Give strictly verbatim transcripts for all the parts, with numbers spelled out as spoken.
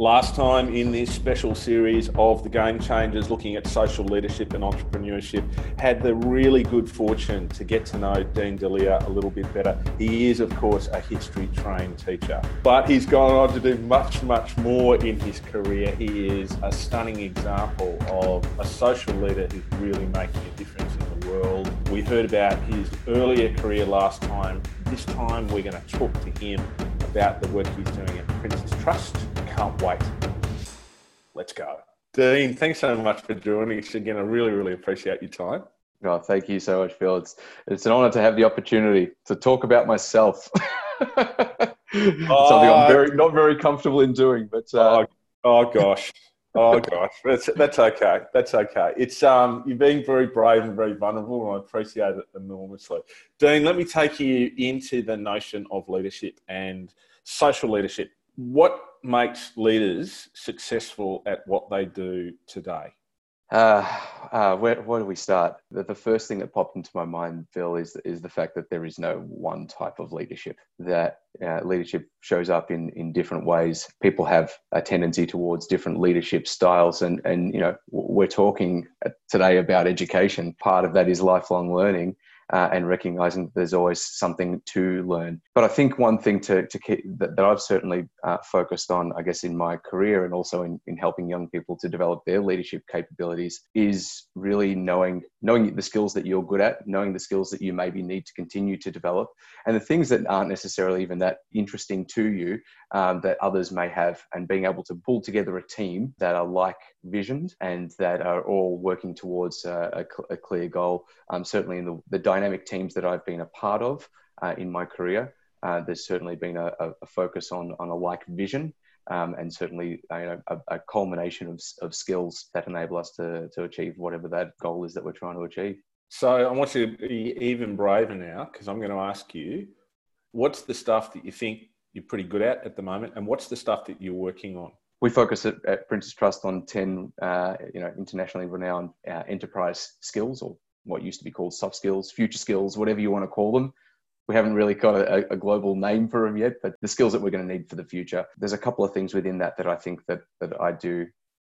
Last time in this special series of the Game Changers, looking at social leadership and entrepreneurship, had the really good fortune to get to know Dean D'Elia a little bit better. He is, of course, a history-trained teacher, but he's gone on to do much, much more in his career. He is a stunning example of a social leader who's really making a difference in the world. We heard about his earlier career last time. This time, we're going to talk to him about the work he's doing at Prince's Trust. Can't wait. Let's go. Dean, thanks so much for joining us again. I really, really appreciate your time. Oh, thank you so much, Phil. It's, it's an honour to have the opportunity to talk about myself. uh, Something I'm very, not very comfortable in doing. But uh... oh, oh, gosh. Oh, gosh. That's, that's okay. That's okay. It's um, you're being very brave and very vulnerable, and I appreciate it enormously. Dean, let me take you into the notion of leadership and social leadership. What makes leaders successful at what they do today? Uh, uh, where, where do we start? The, the first thing that popped into my mind, Phil, is is the fact that there is no one type of leadership, that uh, leadership shows up in, in different ways. People have a tendency towards different leadership styles. And, and you know, we're talking today about education. Part of that is lifelong learning. Uh, and recognising that there's always something to learn. But I think one thing to, to keep, that, that I've certainly uh, focused on, I guess, in my career and also in, in helping young people to develop their leadership capabilities is really knowing knowing the skills that you're good at, knowing the skills that you maybe need to continue to develop, and the things that aren't necessarily even that interesting to you um, that others may have, and being able to pull together a team that are like visioned and that are all working towards a, a, a clear goal. Um, certainly in the, the dynamic teams that I've been a part of uh, in my career, uh, there's certainly been a, a focus on, on a like vision um, and certainly you know, a, a culmination of, of skills that enable us to, to achieve whatever that goal is that we're trying to achieve. So I want you to be even braver now, because I'm going to ask you, what's the stuff that you think you're pretty good at at the moment, and what's the stuff that you're working on? We focus at, at Prince's Trust on ten, uh, you know, internationally renowned uh, enterprise skills, or what used to be called soft skills, future skills, whatever you want to call them. We haven't really got a, a global name for them yet, but the skills that we're going to need for the future. There's a couple of things within that that I think that, that I do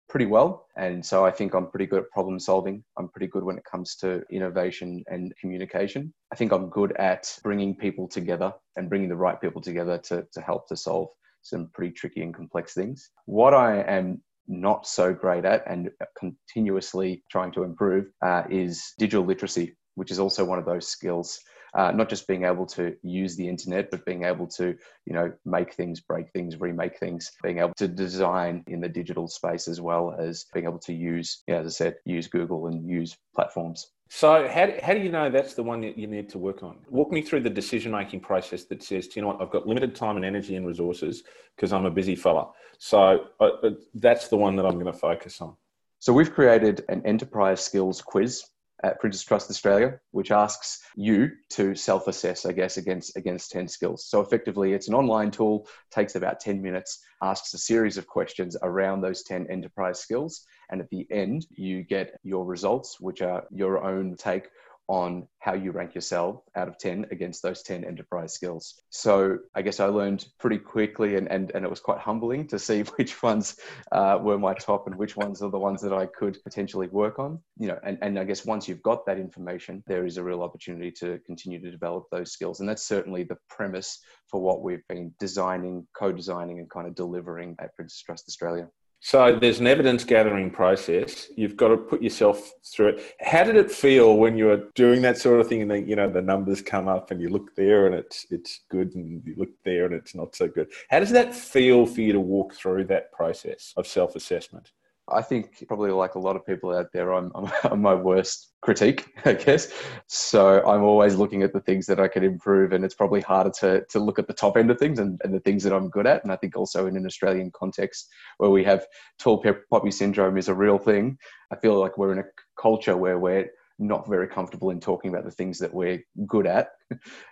pretty well. And so I think I'm pretty good at problem solving. I'm pretty good when it comes to innovation and communication. I think I'm good at bringing people together and bringing the right people together to, to help to solve some pretty tricky and complex things. What I am not so great at and continuously trying to improve uh, is digital literacy, which is also one of those skills. Uh, not just being able to use the internet, but being able to, you know, make things, break things, remake things, being able to design in the digital space, as well as being able to use, you know, as I said, use Google and use platforms. So how do, how do you know that's the one that you need to work on? Walk me through the decision-making process that says, you know what, I've got limited time and energy and resources because I'm a busy fella. So uh, that's the one that I'm going to focus on. So we've created an enterprise skills quiz at Prince's Trust Australia, which asks you to self-assess, I guess, against against ten skills. So effectively, it's an online tool, takes about ten minutes, asks a series of questions around those ten enterprise skills. And at the end, you get your results, which are your own take on how you rank yourself out of ten against those ten enterprise skills. So I guess I learned pretty quickly, and, and, and it was quite humbling to see which ones uh, were my top and which ones are the ones that I could potentially work on. You know, and, and I guess once you've got that information, there is a real opportunity to continue to develop those skills. And that's certainly the premise for what we've been designing, co-designing and kind of delivering at Prince's Trust Australia. So there's an evidence gathering process. You've got to put yourself through it. How did it feel when you were doing that sort of thing and then, you know, the numbers come up and you look there and it's it's good, and you look there and it's not so good? How does that feel for you to walk through that process of self-assessment? I think probably like a lot of people out there, I'm, I'm, I'm my worst critique, I guess. So I'm always looking at the things that I can improve, and it's probably harder to to look at the top end of things and, and the things that I'm good at. And I think also in an Australian context where we have tall poppy syndrome is a real thing. I feel like we're in a culture where we're not very comfortable in talking about the things that we're good at,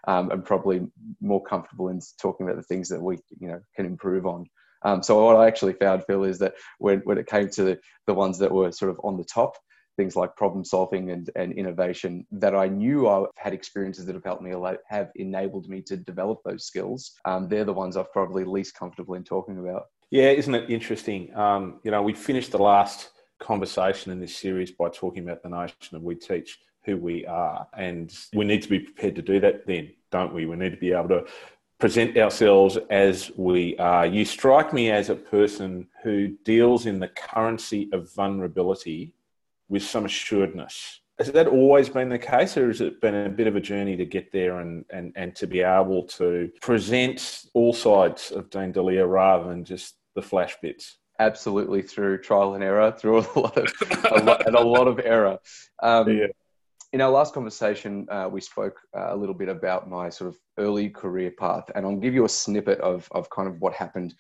um, and probably more comfortable in talking about the things that we, you know, can improve on. Um, so what I actually found, Phil, is that when, when it came to the, the ones that were sort of on the top, things like problem solving and, and innovation, that I knew I had experiences that have helped me, have enabled me to develop those skills. Um, they're the ones I've probably least comfortable in talking about. Yeah, isn't it interesting? Um, you know, we finished the last conversation in this series by talking about the notion of we teach who we are, and we need to be prepared to do that then, don't we? We need to be able to present ourselves as we are. You strike me as a person who deals in the currency of vulnerability with some assuredness. Has that always been the case, or has it been a bit of a journey to get there and, and, and to be able to present all sides of Dean D'Elia rather than just the flash bits? Absolutely, through trial and error, through a lot of a lot, and a lot of error. Um, yeah. In our last conversation, uh, we spoke uh, a little bit about my sort of early career path, and I'll give you a snippet of of kind of what happened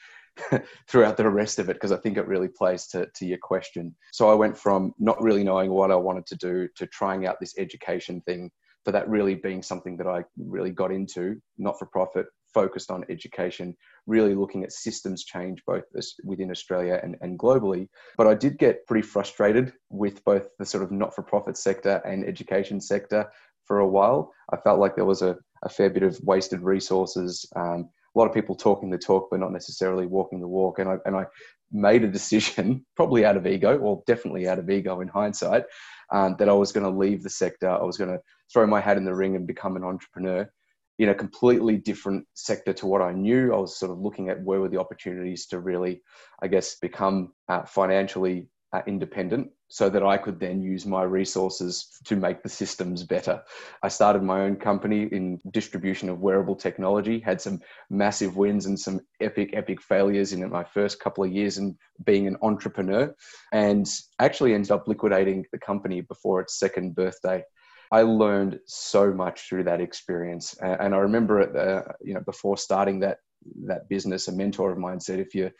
throughout the rest of it, because I think it really plays to, to your question. So I went from not really knowing what I wanted to do to trying out this education thing, for that really being something that I really got into, not for profit, focused on education, really looking at systems change both within Australia and, and globally. But I did get pretty frustrated with both the sort of not-for-profit sector and education sector for a while. I felt like there was a, a fair bit of wasted resources, um, a lot of people talking the talk, but not necessarily walking the walk. And I, and I made a decision, probably out of ego, or definitely out of ego in hindsight, um, that I was going to leave the sector. I was going to throw my hat in the ring and become an entrepreneur in a completely different sector to what I knew. I was sort of looking at where were the opportunities to really, I guess, become uh, financially uh, independent, so that I could then use my resources to make the systems better. I started my own company in distribution of wearable technology, had some massive wins and some epic, epic failures in my first couple of years in being an entrepreneur, and actually ended up liquidating the company before its second birthday. I learned so much through that experience. And I remember, at the, you know, before starting that that business, a mentor of mine said, if you,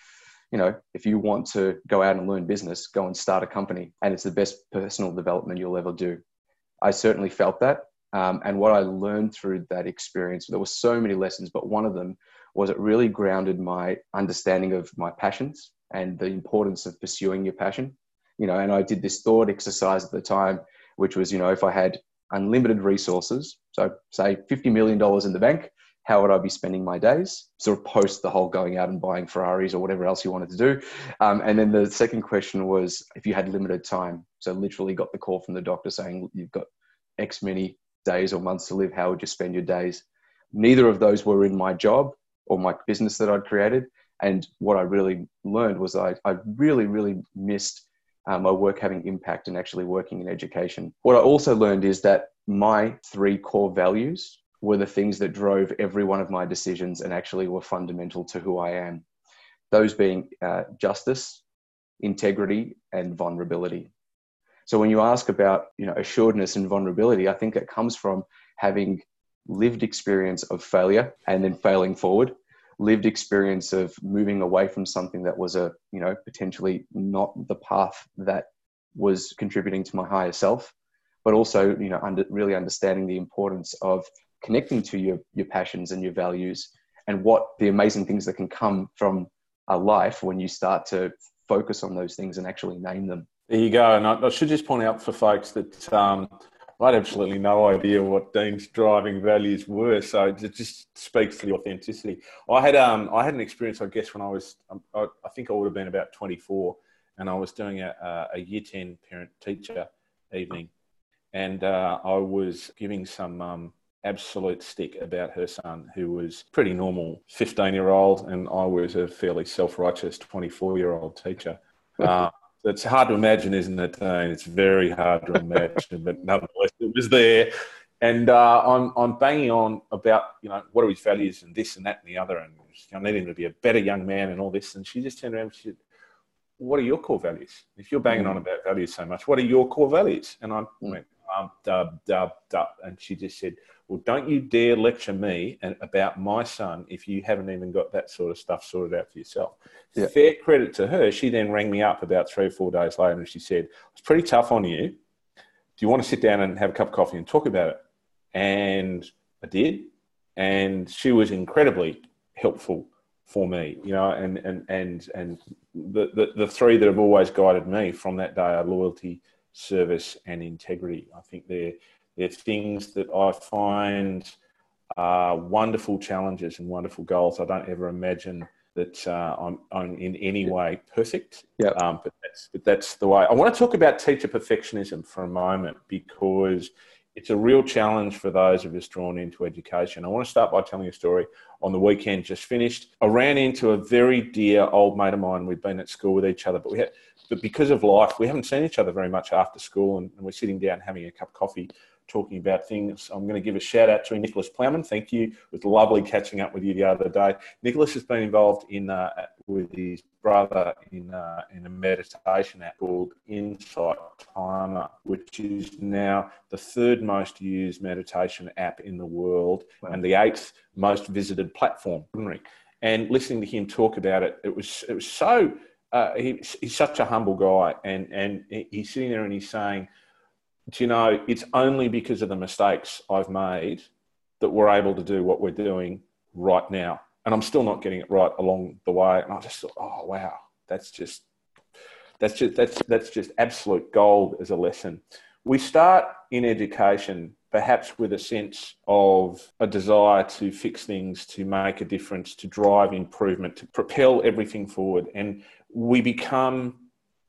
you know, if you want to go out and learn business, go and start a company, and it's the best personal development you'll ever do. I certainly felt that. Um, and what I learned through that experience, there were so many lessons, but one of them was it really grounded my understanding of my passions and the importance of pursuing your passion. You know, and I did this thought exercise at the time, which was, you know, if I had unlimited resources, so say fifty million dollars in the bank, how would I be spending my days? Sort of post the whole going out and buying Ferraris or whatever else you wanted to do. Um, and then the second question was, if you had limited time, so literally got the call from the doctor saying you've got X many days or months to live, how would you spend your days? Neither of those were in my job or my business that I'd created. And what I really learned was I, I really, really missed Um, my work having impact and actually working in education. What I also learned is that my three core values were the things that drove every one of my decisions and actually were fundamental to who I am. Those being uh, justice, integrity, and vulnerability. So when you ask about, you know, assuredness and vulnerability, I think it comes from having lived experience of failure and then failing forward, lived experience of moving away from something that was a, you know, potentially not the path that was contributing to my higher self, but also, you know, under, really understanding the importance of connecting to your, your passions and your values, and what the amazing things that can come from a life when you start to focus on those things and actually name them. There you go. And I, I should just point out for folks that, um, I had absolutely no idea what Dean's driving values were, so it just speaks to the authenticity. I had um I had an experience, I guess, when I was I, I think I would have been about twenty-four, and I was doing a a year ten parent teacher evening, and uh, I was giving some um, absolute stick about her son, who was pretty normal fifteen year old, and I was a fairly self righteous twenty-four year old teacher. Uh, It's hard to imagine, isn't it? Uh, it's very hard to imagine, but nonetheless, it was there. And uh, I'm I'm banging on about, you know, what are his values and this and that and the other, and I need him to be a better young man and all this. And she just turned around and she said, "What are your core values? If you're banging on about values so much, what are your core values?" And I went, um, dub, dub, dub. And she just said, "Well, don't you dare lecture me and about my son if you haven't even got that sort of stuff sorted out for yourself." Yeah. Fair credit to her. She then rang me up about three or four days later and she said, "I was pretty tough on you. Do you want to sit down and have a cup of coffee and talk about it?" And I did. And she was incredibly helpful for me, you know, and and and, and the, the, the three that have always guided me from that day are loyalty, service, and integrity. I think they're They're things that I find are wonderful challenges and wonderful goals. I don't ever imagine that uh, I'm, I'm in any way perfect. Yeah. Um, but that's, but that's the way. I want to talk about teacher perfectionism for a moment, because it's a real challenge for those of us drawn into education. I want to start by telling a story. On the weekend just finished, I ran into a very dear old mate of mine. We'd been at school with each other, but we had, but because of life, we haven't seen each other very much after school, and, and we're sitting down having a cup of coffee, talking about things. I'm going to give a shout out to Nicholas Plowman. Thank you. It was lovely catching up with you the other day. Nicholas has been involved in uh, with his brother in uh, in a meditation app called Insight Timer, which is now the third most used meditation app in the world. Wow. And the eighth most visited platform. And listening to him talk about it, it was it was so uh, he, he's such a humble guy, and and he's sitting there and he's saying, do you know, it's only because of the mistakes I've made that we're able to do what we're doing right now. And I'm still not getting it right along the way. And I just thought, oh, wow, that's just, that's just, that's, that's just absolute gold as a lesson. We start in education, perhaps with a sense of a desire to fix things, to make a difference, to drive improvement, to propel everything forward. And we become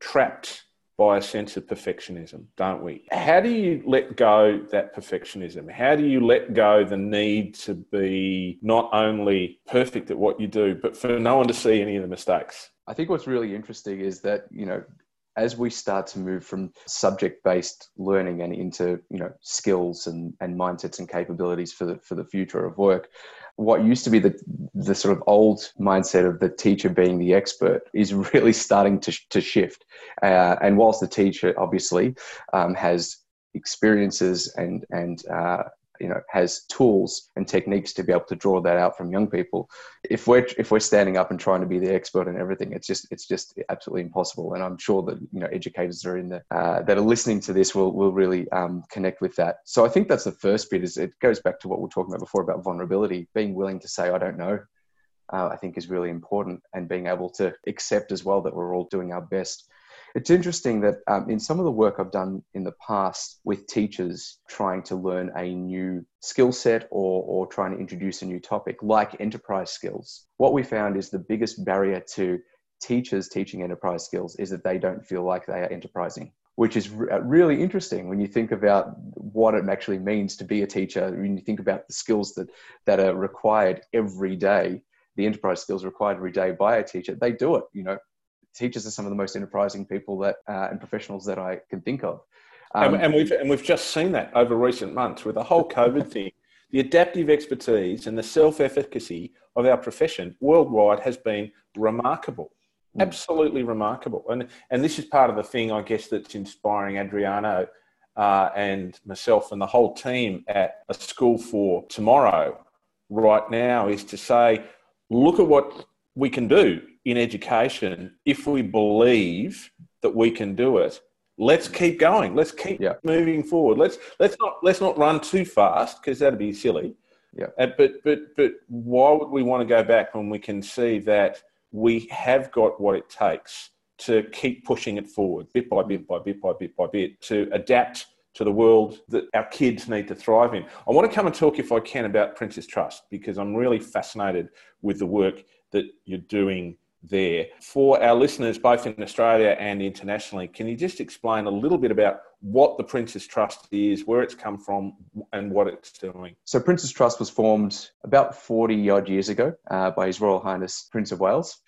trapped by a sense of perfectionism, don't we? How do you let go that perfectionism? How do you let go the need to be not only perfect at what you do, but for no one to see any of the mistakes? I think what's really interesting is that, you know, as we start to move from subject-based learning and into, you know, skills and, and mindsets and capabilities for the, for the future of work, what used to be the the sort of old mindset of the teacher being the expert is really starting to, to shift. Uh, and whilst the teacher obviously um, has experiences and, and uh, you know, has tools and techniques to be able to draw that out from young people, if we're if we're standing up and trying to be the expert in everything, it's just it's just absolutely impossible. And I'm sure that, you know, educators are in the uh, that are listening to this will will really um, connect with that. So I think that's the first bit. Is it goes back to what we were talking about before about vulnerability, being willing to say I don't know. Uh, I think is really important, and being able to accept as well that we're all doing our best. It's interesting that um, in some of the work I've done in the past with teachers trying to learn a new skill set or, or trying to introduce a new topic like enterprise skills, what we found is the biggest barrier to teachers teaching enterprise skills is that they don't feel like they are enterprising, which is re- really interesting when you think about what it actually means to be a teacher. When you think about the skills that, that are required every day, the enterprise skills required every day by a teacher, they do it, you know. Teachers are some of the most enterprising people that uh, and professionals that I can think of. Um, and, and, we've, and we've just seen that over recent months with the whole COVID thing. The adaptive expertise and the self-efficacy of our profession worldwide has been remarkable, mm. absolutely remarkable. And, and this is part of the thing, I guess, that's inspiring Adriano uh, and myself and the whole team at A School for Tomorrow right now, is to say, look at what we can do in education. If we believe that we can do it, let's keep going. Let's keep yeah. moving forward. Let's let's not let's not run too fast, because that'd be silly. Yeah. Uh, but but but why would we want to go back when we can see that we have got what it takes to keep pushing it forward, bit by bit by bit by bit by bit, to adapt to the world that our kids need to thrive in? I want to come and talk, if I can, about Prince's Trust, because I'm really fascinated with the work that you're doing there. For our listeners, both in Australia and internationally, can you just explain a little bit about what the Prince's Trust is, where it's come from, and what it's doing? So Prince's Trust was formed about forty odd years ago uh, by His Royal Highness Prince of Wales,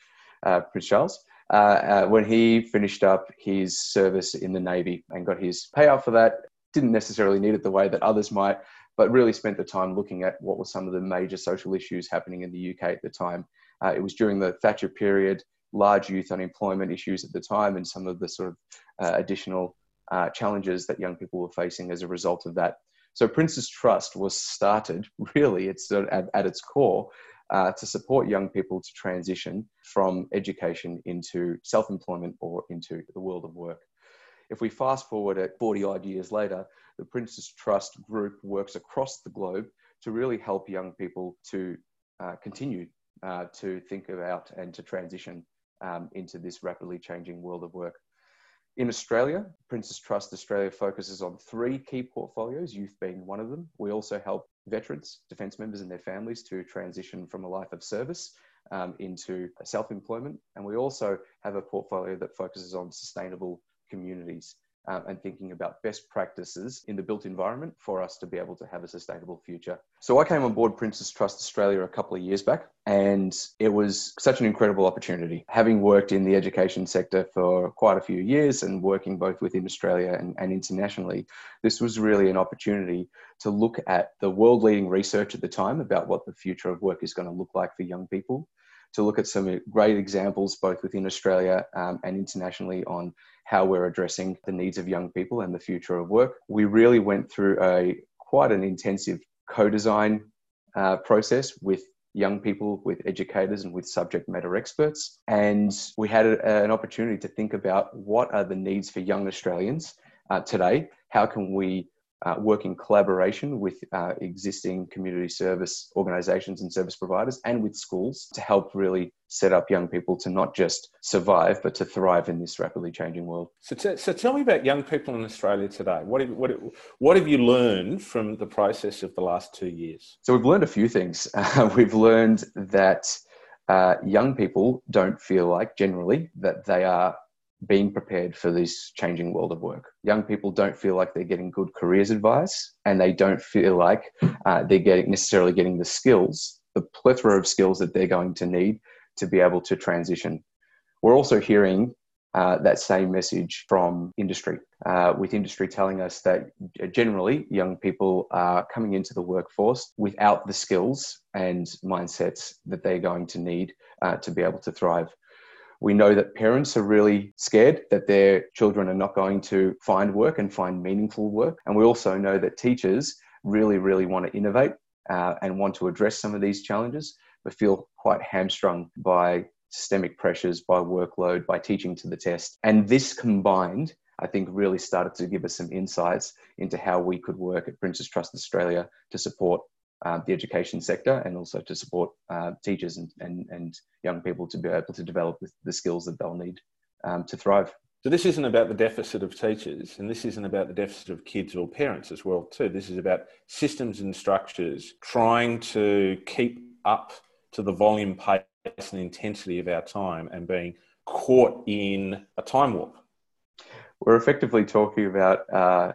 uh, Prince Charles, uh, uh, when he finished up his service in the Navy and got his payout for that. Didn't necessarily need it the way that others might, but really spent the time looking at what were some of the major social issues happening in the U K at the time. Uh, it was during the Thatcher period, large youth unemployment issues at the time, and some of the sort of uh, additional uh, challenges that young people were facing as a result of that. So Prince's Trust was started, really, it's at, at its core, uh, to support young people to transition from education into self-employment or into the world of work. If we fast forward at forty odd years later, the Prince's Trust group works across the globe to really help young people to uh, continue Uh, to think about and to transition um, into this rapidly changing world of work. In Australia, Prince's Trust Australia focuses on three key portfolios, youth being one of them. We also help veterans, defence members and their families to transition from a life of service um, into self-employment. And we also have a portfolio that focuses on sustainable communities uh, and thinking about best practices in the built environment for us to be able to have a sustainable future. So I came on board Prince's Trust Australia a couple of years back, and it was such an incredible opportunity. Having worked in the education sector for quite a few years and working both within Australia and, and internationally, this was really an opportunity to look at the world-leading research at the time about what the future of work is going to look like for young people, to look at some great examples both within Australia um, and internationally on how we're addressing the needs of young people and the future of work. We really went through a quite an intensive co-design uh, process with young people, with educators and with subject matter experts. And we had a, an opportunity to think about what are the needs for young Australians uh, today? How can we Uh, work in collaboration with uh, existing community service organisations and service providers and with schools to help really set up young people to not just survive, but to thrive in this rapidly changing world. So, t- so tell me about young people in Australia today. What have, what, what have you learned from the process of the last two years? So we've learned a few things. Uh, we've learned that uh, young people don't feel like generally that they are being prepared for this changing world of work. Young people don't feel like they're getting good careers advice, and they don't feel like uh, they're getting necessarily getting the skills, the plethora of skills that they're going to need to be able to transition. We're also hearing uh, that same message from industry, uh, with industry telling us that generally young people are coming into the workforce without the skills and mindsets that they're going to need uh, to be able to thrive. We know that parents are really scared that their children are not going to find work and find meaningful work. And we also know that teachers really, really want to innovate uh, and want to address some of these challenges, but feel quite hamstrung by systemic pressures, by workload, by teaching to the test. And this combined, I think, really started to give us some insights into how we could work at Prince's Trust Australia to support Uh, the education sector and also to support uh, teachers and, and, and young people to be able to develop the skills that they'll need um, to thrive. So this isn't about the deficit of teachers, and this isn't about the deficit of kids or parents as well too. This is about systems and structures trying to keep up to the volume, pace and intensity of our time and being caught in a time warp. We're effectively talking about uh,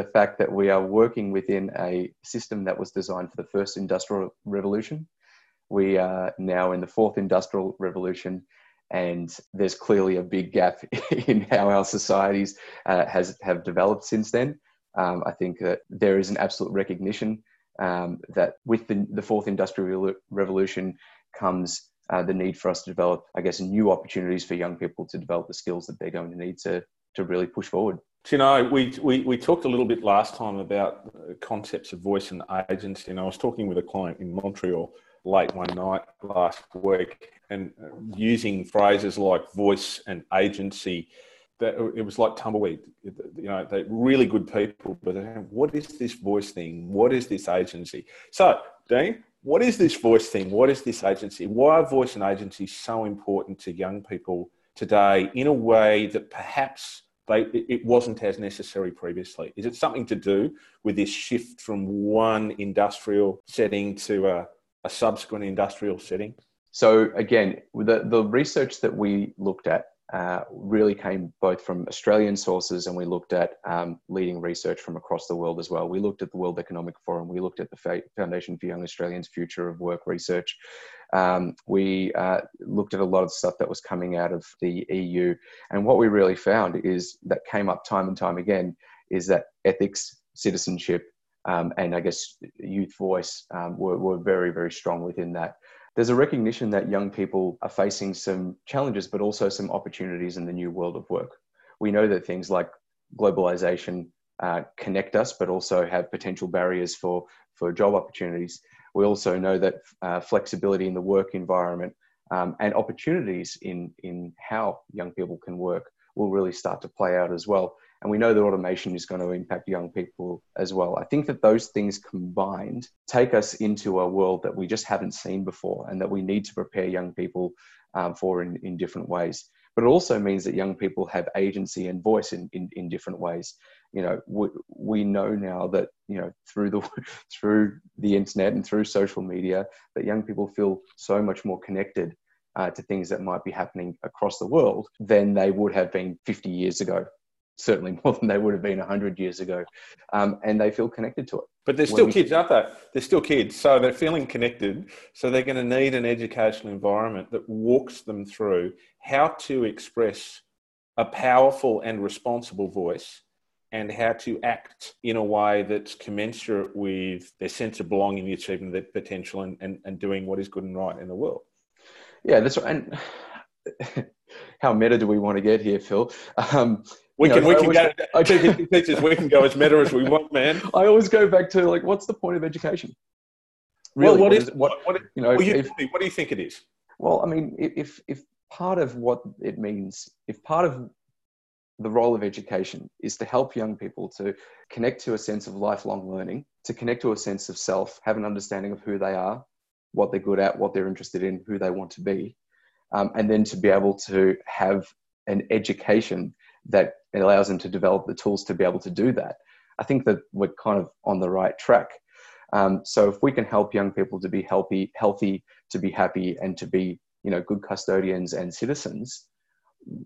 the fact that we are working within a system that was designed for the first industrial revolution. We are now in the fourth industrial revolution, and there's clearly a big gap in how our societies uh, has have developed since then. Um, I think that there is an absolute recognition um, that with the, the fourth industrial revolution comes uh, the need for us to develop, I guess, new opportunities for young people to develop the skills that they're going to need to to really push forward. You know, we, we we talked a little bit last time about concepts of voice and agency, and I was talking with a client in Montreal late one night last week, and using phrases like voice and agency, that it was like tumbleweed. You know, they're really good people, but what is this voice thing? What is this agency? So, Dean, what is this voice thing? What is this agency? Why are voice and agency so important to young people today in a way that perhaps They, it wasn't as necessary previously? Is it something to do with this shift from one industrial setting to a, a subsequent industrial setting? So again, the, the research that we looked at uh, really came both from Australian sources, and we looked at um, leading research from across the world as well. We looked at the World Economic Forum. We looked at the Foundation for Young Australians Future of Work research. Um, we uh, looked at a lot of stuff that was coming out of the E U. And what we really found is that came up time and time again is that ethics, citizenship, um, and I guess youth voice um, were, were very, very strong within that. There's a recognition that young people are facing some challenges, but also some opportunities in the new world of work. We know that things like globalization uh, connect us, but also have potential barriers for, for job opportunities. We also know that uh, flexibility in the work environment um, and opportunities in, in how young people can work will really start to play out as well. And we know that automation is going to impact young people as well. I think that those things combined take us into a world that we just haven't seen before, and that we need to prepare young people um, for in, in different ways. but it also means that young people have agency and voice in, in, in different ways. You know, we, we know now that, you know, through the, through the internet and through social media, that young people feel so much more connected uh, to things that might be happening across the world than they would have been fifty years ago, certainly more than they would have been one hundred years ago. Um, and they feel connected to it. But they're still when kids, aren't they? They're still kids. So they're feeling connected. So they're going to need an educational environment that walks them through how to express a powerful and responsible voice, and how to act in a way that's commensurate with their sense of belonging, the achievement of their potential, and, and, and doing what is good and right in the world. Yeah, that's right. And how meta do we want to get here, Phil? Um, we can, know, we, can go, I, teachers, we can go as meta as we want, man. I always go back to, like, what's the point of education? Really, well, what, what is, is what, what, you know, well, you, if, what do you think it is? Well, I mean, if, if part of what it means, if part of the role of education is to help young people to connect to a sense of lifelong learning, to connect to a sense of self, have an understanding of who they are, what they're good at, what they're interested in, who they want to be, um, and then to be able to have an education that allows them to develop the tools to be able to do that. I think that we're kind of on the right track. Um, so if we can help young people to be healthy, healthy, to be happy, and to be, you know, good custodians and citizens,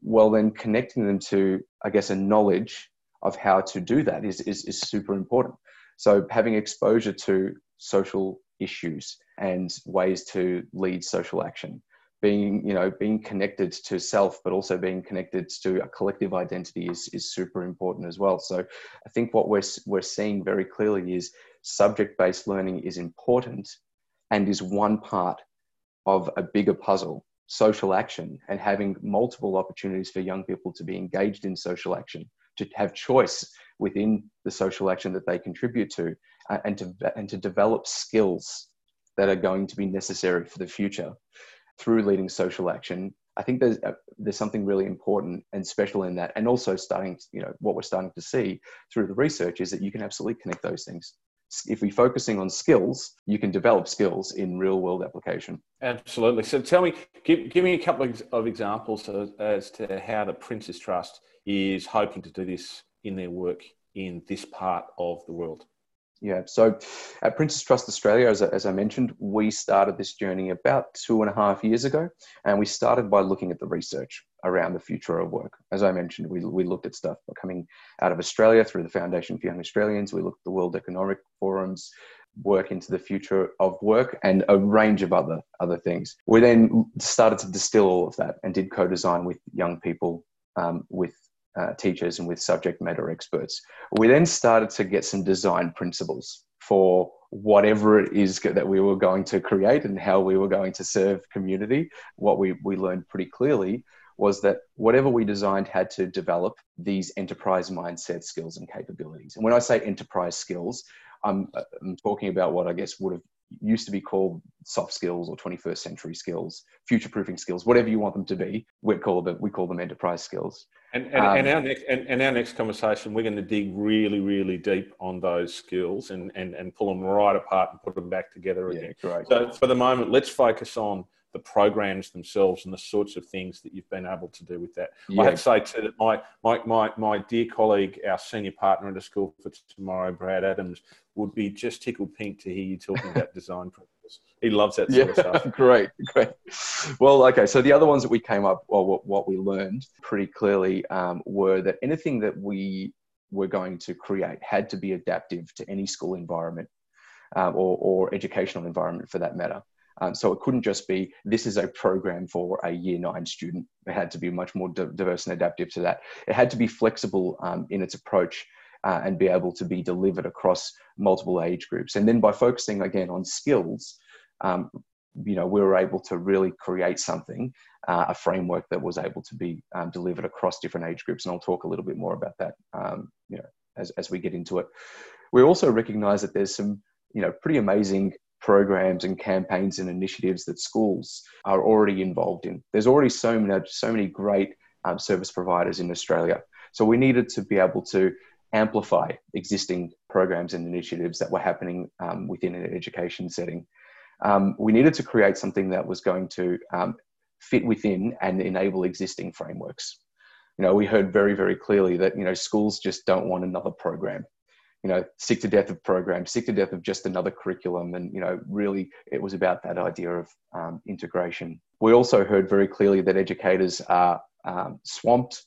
well, then connecting them to, I guess, a knowledge of how to do that is, is, is super important. So having exposure to social issues and ways to lead social action, being, you know, being connected to self, but also being connected to a collective identity is, is super important as well. So I think what we're, we're seeing very clearly is subject-based learning is important and is one part of a bigger puzzle. Social action and having multiple opportunities for young people to be engaged in social action, to have choice within the social action that they contribute to, uh, and to and to develop skills that are going to be necessary for the future through leading social action. I think there's uh, there's something really important and special in that, and also starting to, you know, what we're starting to see through the research is that you can absolutely connect those things. If we're focusing on skills, you can develop skills in real world application. Absolutely. So tell me, give, give me a couple of examples as, as to how the Prince's Trust is hoping to do this in their work in this part of the world. Yeah. So at Prince's Trust Australia, as I, as I mentioned, we started this journey about two and a half years ago. And we started by looking at the research around the future of work. As I mentioned, we, we looked at stuff coming out of Australia through the Foundation for Young Australians. We looked at the World Economic Forum's work into the future of work and a range of other, other things. We then started to distill all of that and did co-design with young people, um, with Uh, teachers and with subject matter experts. We then started to get some design principles for whatever it is that we were going to create and how we were going to serve community. What we, we learned pretty clearly was that whatever we designed had to develop these enterprise mindset skills and capabilities. And when I say enterprise skills, I'm, I'm talking about what I guess would have used to be called soft skills or twenty-first century skills, future-proofing skills, whatever you want them to be, we call them, we call them enterprise skills. And and, um, and our next and, and our next conversation, we're going to dig really, really deep on those skills and, and, and pull them right apart and put them back together again. Yeah, great. So for the moment, let's focus on the programs themselves and the sorts of things that you've been able to do with that. Yeah. I have to say too that my, my, my, my dear colleague, our senior partner at A School for Tomorrow, Brad Adams, would be just tickled pink to hear you talking about design principles. He loves that sort yeah, of stuff. Great, great. Well, okay, so the other ones that we came up, well, what, what we learned pretty clearly um, were that anything that we were going to create had to be adaptive to any school environment um, or, or educational environment for that matter. Um, so it couldn't just be, this is a program for a year nine student. It had to be much more d- diverse and adaptive to that. It had to be flexible um, in its approach uh, and be able to be delivered across multiple age groups. And then by focusing again on skills, um, you know, we were able to really create something, uh, a framework that was able to be um, delivered across different age groups. And I'll talk a little bit more about that, um, you know, as, as we get into it. We also recognize that there's some, you know, pretty amazing programs and campaigns and initiatives that schools are already involved in. There's already so many, so many great um, service providers in Australia. So we needed to be able to amplify existing programs and initiatives that were happening um, within an education setting. Um, we needed to create something that was going to um, fit within and enable existing frameworks. You know, we heard very, very clearly that, you know, schools just don't want another program. You know, sick to death of programs, sick to death of just another curriculum. And, you know, really it was about that idea of um, integration. We also heard very clearly that educators are um, swamped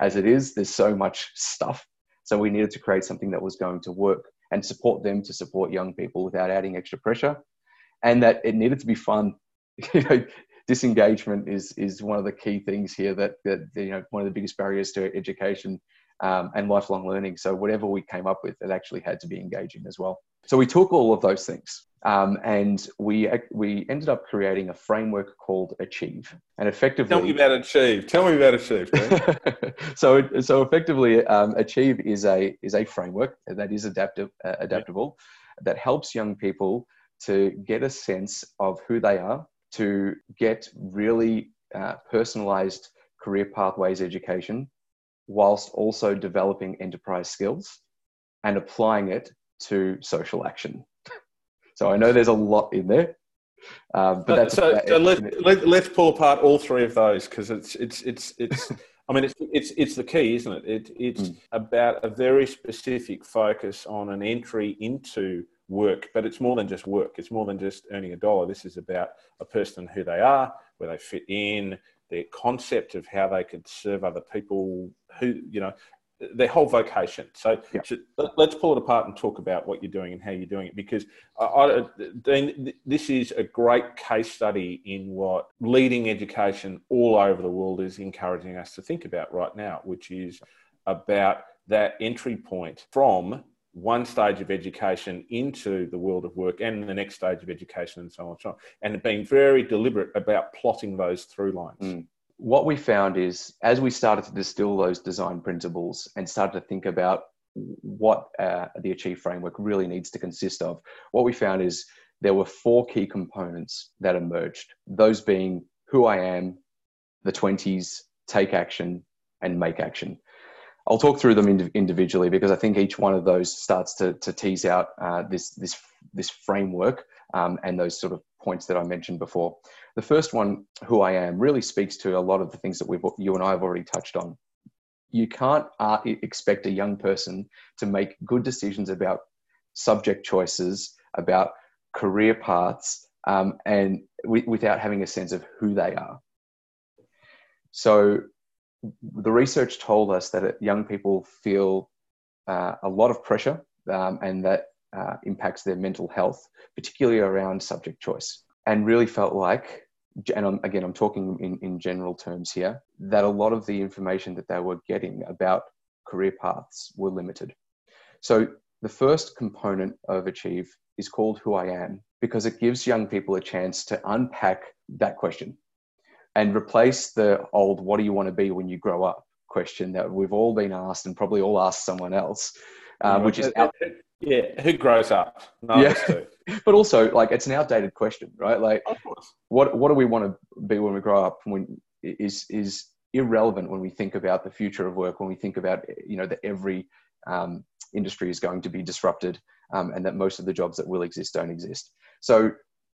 as it is. There's so much stuff. So we needed to create something that was going to work and support them to support young people without adding extra pressure. And that it needed to be fun. You know, disengagement is is one of the key things here, that, that you know, one of the biggest barriers to education um, and lifelong learning. So whatever we came up with, it actually had to be engaging as well. So we took all of those things um, and we we ended up creating a framework called Achieve. And effectively, tell me about Achieve. Tell me about Achieve. so so effectively, um, Achieve is a is a framework that is adaptive, uh, adaptable, yeah. that helps young people to get a sense of who they are, to get really uh, personalized career pathways education, whilst also developing enterprise skills and applying it to social action. So I know there's a lot in there, um, but that's so. so let, let, let's pull apart all three of those, because it's it's it's it's. I mean, it's it's it's the key, isn't it? It it's mm. about a very specific focus on an entry into work, but it's more than just work. It's more than just earning a dollar. This is about a person, who they are, where they fit in, their concept of how they could serve other people, who, you know, their whole vocation. So, yeah. so let's pull it apart and talk about what you're doing and how you're doing it, because I, I, Dean, this is a great case study in what leading education all over the world is encouraging us to think about right now, which is about that entry point from one stage of education into the world of work and the next stage of education, and so on and so on, and being very deliberate about plotting those through lines. Mm. What we found is, as we started to distill those design principles and started to think about what uh, the Achieve framework really needs to consist of, what we found is there were four key components that emerged, those being who I am, the twenties, take action, and make action. I'll talk through them ind- individually, because I think each one of those starts to, to tease out uh, this, this, this framework um, and those sort of points that I mentioned before. The first one, who I am, really speaks to a lot of the things that we've, you and I have already touched on. You can't uh, expect a young person to make good decisions about subject choices, about career paths, um, and w- without having a sense of who they are. So the research told us that young people feel uh, a lot of pressure um, and that uh, impacts their mental health, particularly around subject choice. And really felt like, and I'm, again, I'm talking in, in general terms here, that a lot of the information that they were getting about career paths were limited. So the first component of Achieve is called Who I Am, because it gives young people a chance to unpack that question and replace the old, what do you want to be when you grow up question that we've all been asked and probably all asked someone else, uh, which is, out- yeah, who grows up? No, yeah. But also, like, it's an outdated question, right? Like, what what do we want to be when we grow up? When is is irrelevant when we think about the future of work, when we think about, you know, that every um, industry is going to be disrupted um, and that most of the jobs that will exist don't exist. So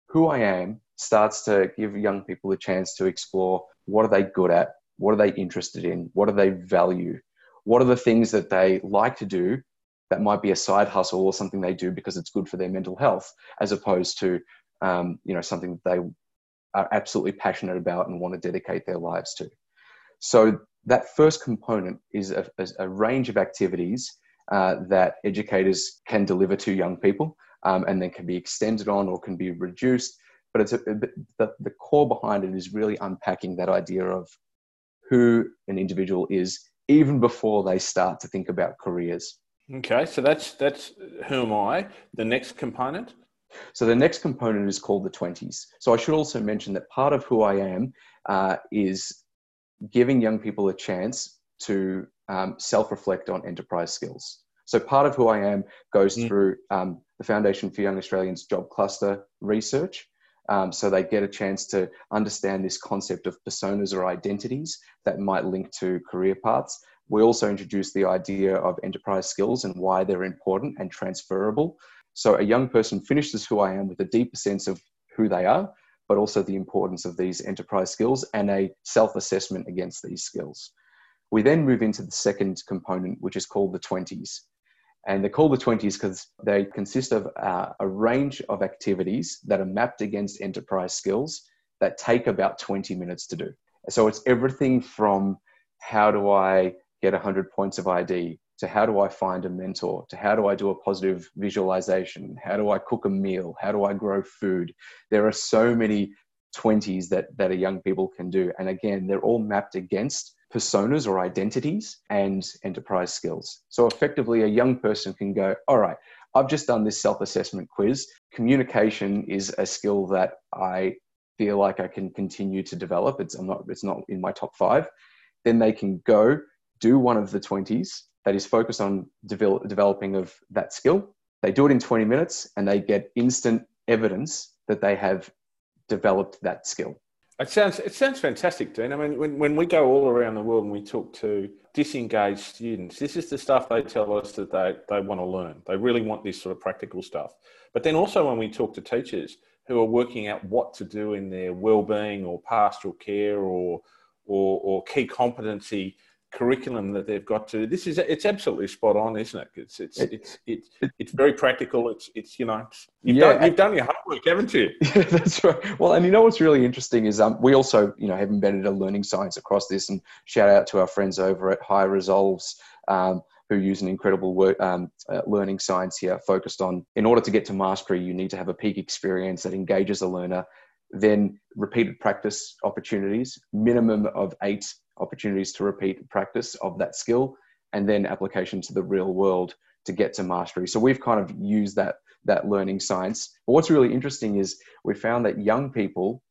Who I Am starts to give young people a chance to explore, what are they good at? What are they interested in? What do they value? What are the things that they like to do that might be a side hustle or something they do because it's good for their mental health, as opposed to um, you know, something that they are absolutely passionate about and want to dedicate their lives to. So that first component is a, a range of activities uh, that educators can deliver to young people um, and then can be extended on or can be reduced. But it's a, the, the core behind it is really unpacking that idea of who an individual is even before they start to think about careers. Okay, so that's that's who am I. The next component? So the next component is called the twenties. So I should also mention that part of Who I Am uh, is giving young people a chance to um, self-reflect on enterprise skills. So part of Who I Am goes mm. through um, the Foundation for Young Australians job cluster research. Um, so they get a chance to understand this concept of personas or identities that might link to career paths. We also introduced the idea of enterprise skills and why they're important and transferable. So a young person finishes Who I Am with a deeper sense of who they are, but also the importance of these enterprise skills and a self-assessment against these skills. We then move into the second component, which is called the twenties. And they're called the twenties because they consist of uh, a range of activities that are mapped against enterprise skills that take about twenty minutes to do. So it's everything from how do I get one hundred points of I D, to how do I find a mentor, to how do I do a positive visualization, how do I cook a meal, how do I grow food. There are so many twenties that, that a young people can do. And again, they're all mapped against personas or identities and enterprise skills. So effectively, a young person can go, all right, I've just done this self-assessment quiz. Communication is a skill that I feel like I can continue to develop. It's, I'm not, it's not in my top five. Then they can go do one of the twenties that is focused on develop, developing of that skill. They do it in twenty minutes and they get instant evidence that they have developed that skill. It sounds, it sounds fantastic, Dean. I mean, when, when we go all around the world and we talk to disengaged students, this is the stuff they tell us that they, they want to learn. They really want this sort of practical stuff. But then also when we talk to teachers who are working out what to do in their wellbeing or pastoral care or, or, or key competency curriculum that they've got to, this is, it's absolutely spot on, isn't it? It's, it's, it's, it's, it's very practical. It's, it's, you know, you've, yeah, done, you've done your homework, haven't you? Yeah, that's right. Well, and you know, what's really interesting is um, we also, you know, have embedded a learning science across this, and shout out to our friends over at High Resolves, um, who use an incredible work, um, uh, learning science here focused on, in order to get to mastery, you need to have a peak experience that engages a learner, then repeated practice opportunities, minimum of eight opportunities to repeat practice of that skill, and then application to the real world to get to mastery. So we've kind of used that, that learning science. But what's really interesting is we found that young people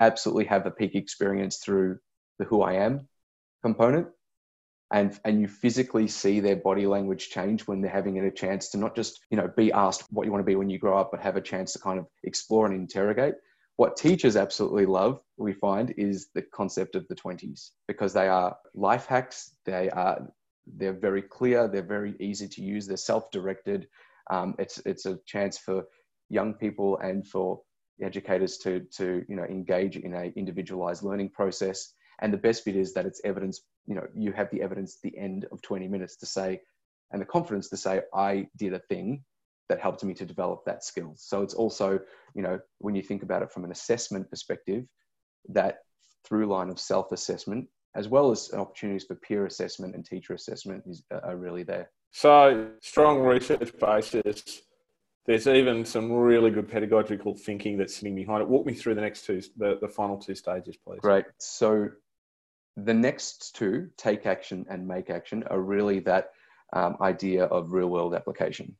absolutely have a peak experience through the who I am component. And, and you physically see their body language change when they're having a chance to not just, you know, be asked what you want to be when you grow up, but have a chance to kind of explore and interrogate. What teachers absolutely love, we find, is the concept of the twenties, because they are life hacks. They are, they're very clear. They're very easy to use. They're self-directed. Um, it's it's a chance for young people and for educators to to you know engage in a individualized learning process. And the best bit is that it's evidence. You know, you have the evidence at the end of twenty minutes to say, and the confidence to say, I did a thing that helped me to develop that skill. So it's also, you know, when you think about it from an assessment perspective, that through line of self-assessment, as well as opportunities for peer assessment and teacher assessment is, are really there. So strong research basis. There's even some really good pedagogical thinking that's sitting behind it. Walk me through the next two, the, the final two stages, please. Great. So the next two, take action and make action, are really that um, idea of real world application.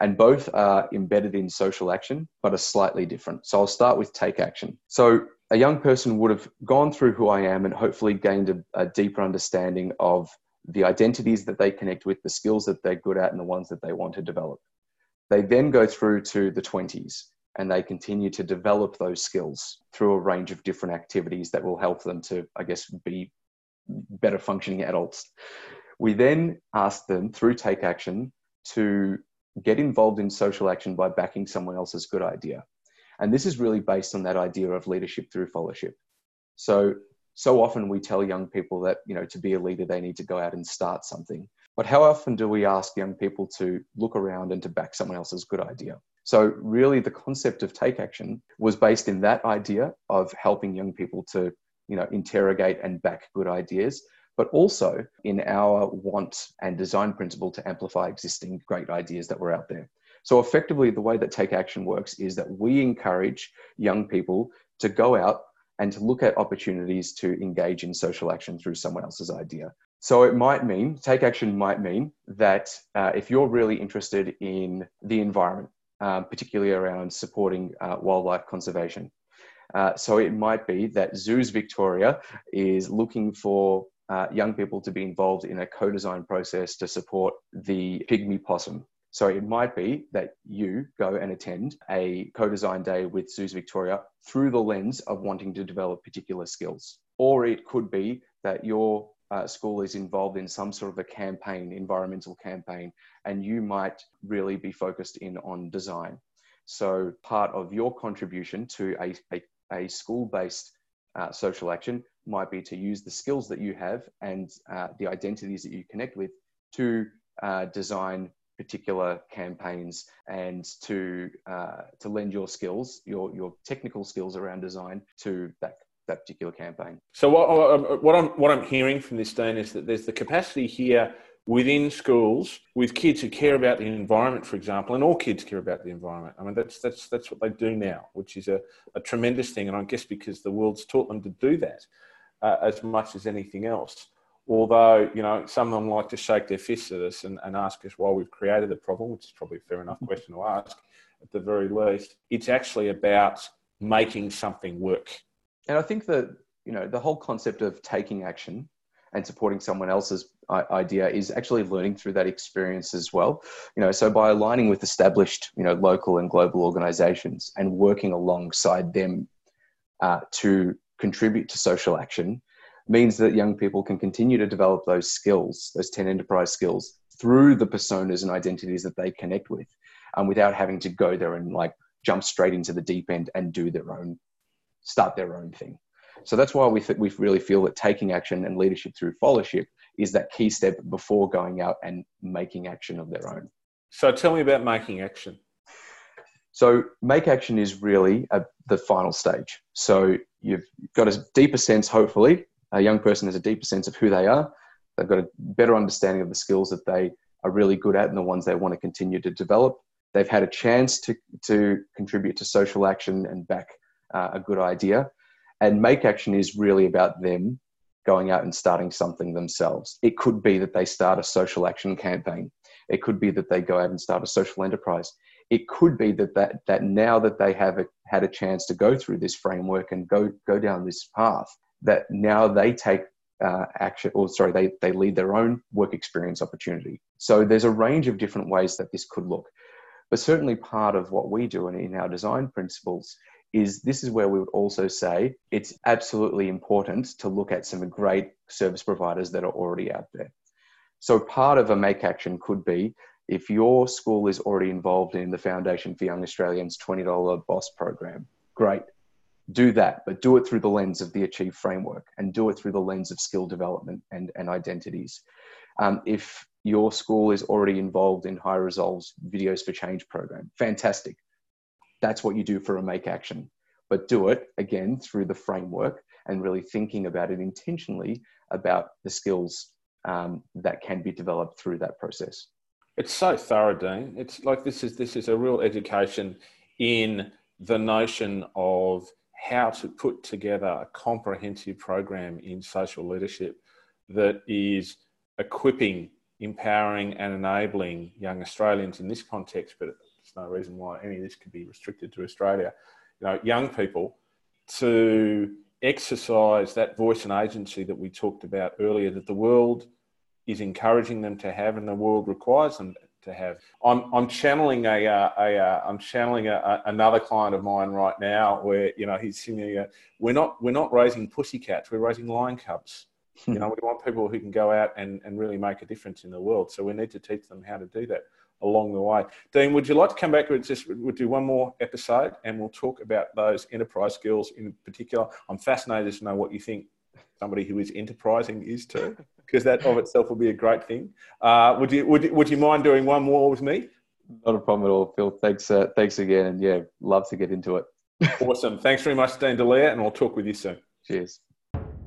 And both are embedded in social action, but are slightly different. So I'll start with take action. So a young person would have gone through who I am and hopefully gained a, a deeper understanding of the identities that they connect with, the skills that they're good at, and the ones that they want to develop. They then go through to the twenties and they continue to develop those skills through a range of different activities that will help them to, I guess, be better functioning adults. We then ask them through take action to get involved in social action by backing someone else's good idea. And this is really based on that idea of leadership through followership. So, so often we tell young people that, you know, to be a leader, they need to go out and start something. But how often do we ask young people to look around and to back someone else's good idea? So really the concept of take action was based in that idea of helping young people to, you know, interrogate and back good ideas, but also in our want and design principle to amplify existing great ideas that were out there. So effectively, the way that take action works is that we encourage young people to go out and to look at opportunities to engage in social action through someone else's idea. So it might mean, take action might mean that uh, if you're really interested in the environment, uh, particularly around supporting uh, wildlife conservation. Uh, so it might be that Zoos Victoria is looking for Uh, young people to be involved in a co-design process to support the pygmy possum. So it might be that you go and attend a co-design day with Zoos Victoria through the lens of wanting to develop particular skills. Or it could be that your uh, school is involved in some sort of a campaign, environmental campaign, and you might really be focused in on design. So part of your contribution to a, a a school-based uh, social action might be to use the skills that you have and uh, the identities that you connect with to uh, design particular campaigns and to uh, to lend your skills, your your technical skills around design to that that particular campaign. So what, what I'm what I'm hearing from this, Dean, is that there's the capacity here within schools with kids who care about the environment, for example, and all kids care about the environment. I mean, that's that's that's what they do now, which is a, a tremendous thing. And I guess because the world's taught them to do that uh, as much as anything else. Although, you know, some of them like to shake their fists at us and, and ask us why we've created the problem, which is probably a fair enough question to ask at the very least. It's actually about making something work. And I think that, you know, the whole concept of taking action and supporting someone else's idea is actually learning through that experience as well. You know, so by aligning with established, you know, local and global organizations and working alongside them uh, to contribute to social action means that young people can continue to develop those skills, those ten enterprise skills, through the personas and identities that they connect with, um, without having to go there and like jump straight into the deep end and do their own, start their own thing. So that's why we th- we really feel that taking action and leadership through followership is that key step before going out and making action of their own. So tell me about making action. So make action is really a, the final stage. So you've got a deeper sense, hopefully, a young person has a deeper sense of who they are. They've got a better understanding of the skills that they are really good at and the ones they want to continue to develop. They've had a chance to, to contribute to social action and back uh, a good idea. And make action is really about them going out and starting something themselves. It could be that they start a social action campaign. It could be that they go out and start a social enterprise. It could be that that, that now that they have a, had a chance to go through this framework and go, go down this path, that now they take uh, action, or sorry, they, they lead their own work experience opportunity. So there's a range of different ways that this could look. But certainly part of what we do in, in our design principles is this is where we would also say it's absolutely important to look at some great service providers that are already out there. So part of a make action could be if your school is already involved in the Foundation for Young Australians twenty dollars BOSS program, great. Do that, but do it through the lens of the Achieve framework and do it through the lens of skill development and, and identities. Um, if your school is already involved in High Resolves Videos for Change program, fantastic. That's what you do for a make action, but do it again through the framework and really thinking about it intentionally about the skills um, that can be developed through that process. It's so thorough, Dean. It's like this is this is a real education in the notion of how to put together a comprehensive program in social leadership that is equipping, empowering and enabling young Australians in this context, but there's no reason why any of this could be restricted to Australia, you know, young people to exercise that voice and agency that we talked about earlier that the world is encouraging them to have and the world requires them to have. I'm I'm channeling a uh, a uh, I'm channeling a, a, another client of mine right now where you know he's singing. Uh, we're not we're not raising pussycats. We're raising lion cubs. You know, we want people who can go out and, and really make a difference in the world. So we need to teach them how to do that along the way. Dean, would you like to come back? We'll just we'll do one more episode and we'll talk about those enterprise skills in particular. I'm fascinated to know what you think somebody who is enterprising is too. Because that of itself would be a great thing. Uh, would you would would you mind doing one more with me? Not a problem at all, Phil. Thanks, uh, thanks again, and yeah, love to get into it. Awesome. Thanks very much, Dean D'Elia, and I'll talk with you soon. Cheers.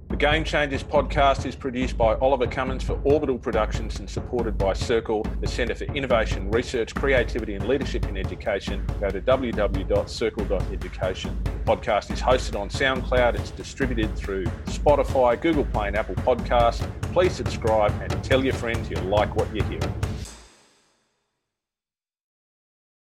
The Game Changers podcast is produced by Oliver Cummins for Orbital Productions and supported by Circle, the Centre for Innovation, Research, Creativity and Leadership in Education. Go to w w w dot circle dot education. The podcast is hosted on SoundCloud. It's distributed through Spotify, Google Play and Apple Podcasts. Please subscribe and tell your friends you like what you hear.